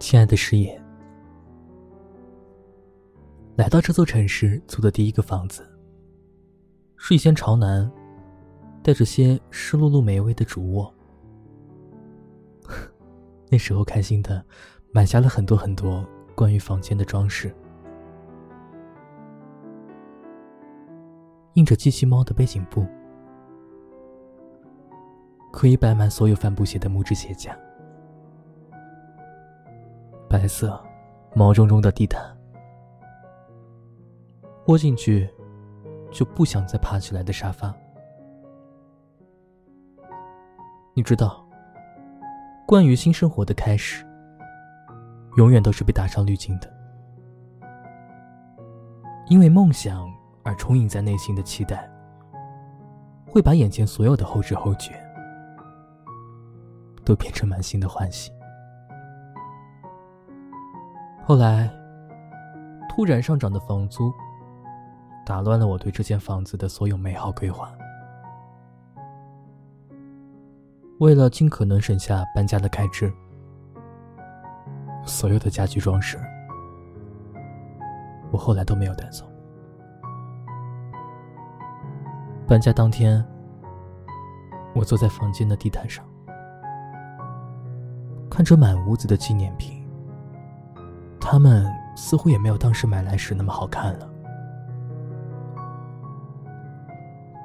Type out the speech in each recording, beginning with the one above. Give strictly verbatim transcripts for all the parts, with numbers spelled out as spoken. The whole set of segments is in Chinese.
亲爱的师爷，来到这座城市租的第一个房子，是一间朝南、带着些湿漉漉霉味的主卧。那时候开心的买下了很多很多关于房间的装饰，印着机器猫的背景布，可以摆满所有帆布鞋的木质鞋架，白色毛茸茸的地毯，窝进去就不想再爬起来的沙发。你知道，关于新生活的开始永远都是被打上滤镜的，因为梦想而充盈在内心的期待会把眼前所有的后知后觉都变成满心的欢喜。后来突然上涨的房租打乱了我对这间房子的所有美好规划。为了尽可能省下搬家的开支，所有的家具装饰我后来都没有带走。搬家当天，我坐在房间的地毯上，看着满屋子的纪念品，它们似乎也没有当时买来时那么好看了。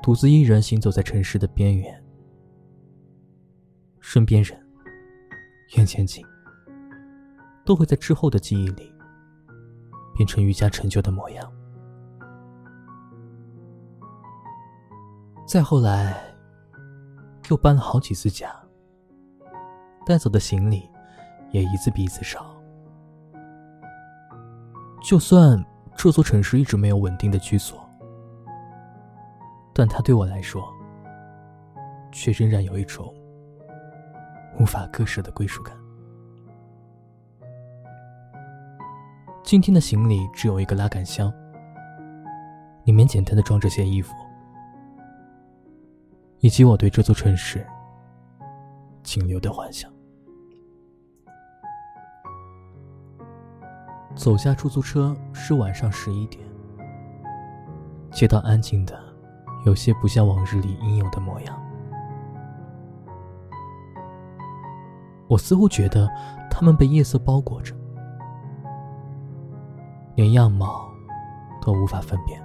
独自一人行走在城市的边缘，身边人、眼前景都会在之后的记忆里变成愈加陈旧的模样。再后来又搬了好几次家，带走的行李也一次比一次少。就算这座城市一直没有稳定的居所，但它对我来说却仍然有一种无法割舍的归属感。今天的行李只有一个拉杆箱，里面简单的装着些衣服，以及我对这座城市仅留的幻想。走下出租车是晚上十一点，街道安静的有些不像往日里应有的模样。我似乎觉得他们被夜色包裹着，连样貌都无法分辨。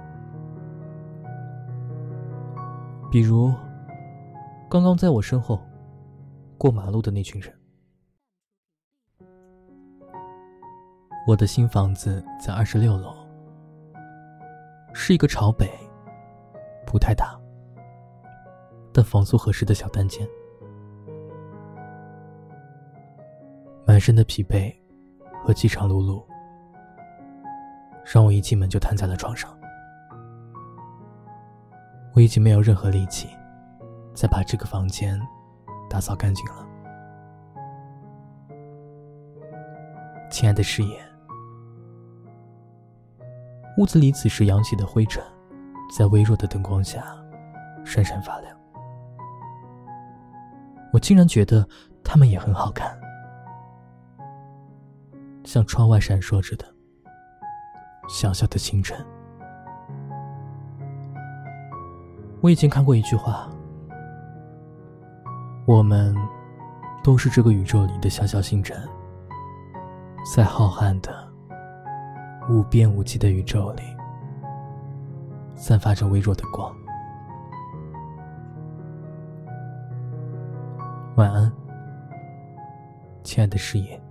比如刚刚在我身后过马路的那群人。我的新房子在二十六楼，是一个朝北、不太大但房租合适的小单间。满身的疲惫和饥肠辘辘让我一进门就瘫在了床上。我已经没有任何力气再把这个房间打扫干净了。亲爱的师爷，屋子里此时扬起的灰尘在微弱的灯光下闪闪发亮，我竟然觉得它们也很好看，像窗外闪烁着的小小的清晨。我已经看过一句话，我们都是这个宇宙里的小小星辰，在浩瀚的无边无际的宇宙里散发着微弱的光。晚安，亲爱的师爷。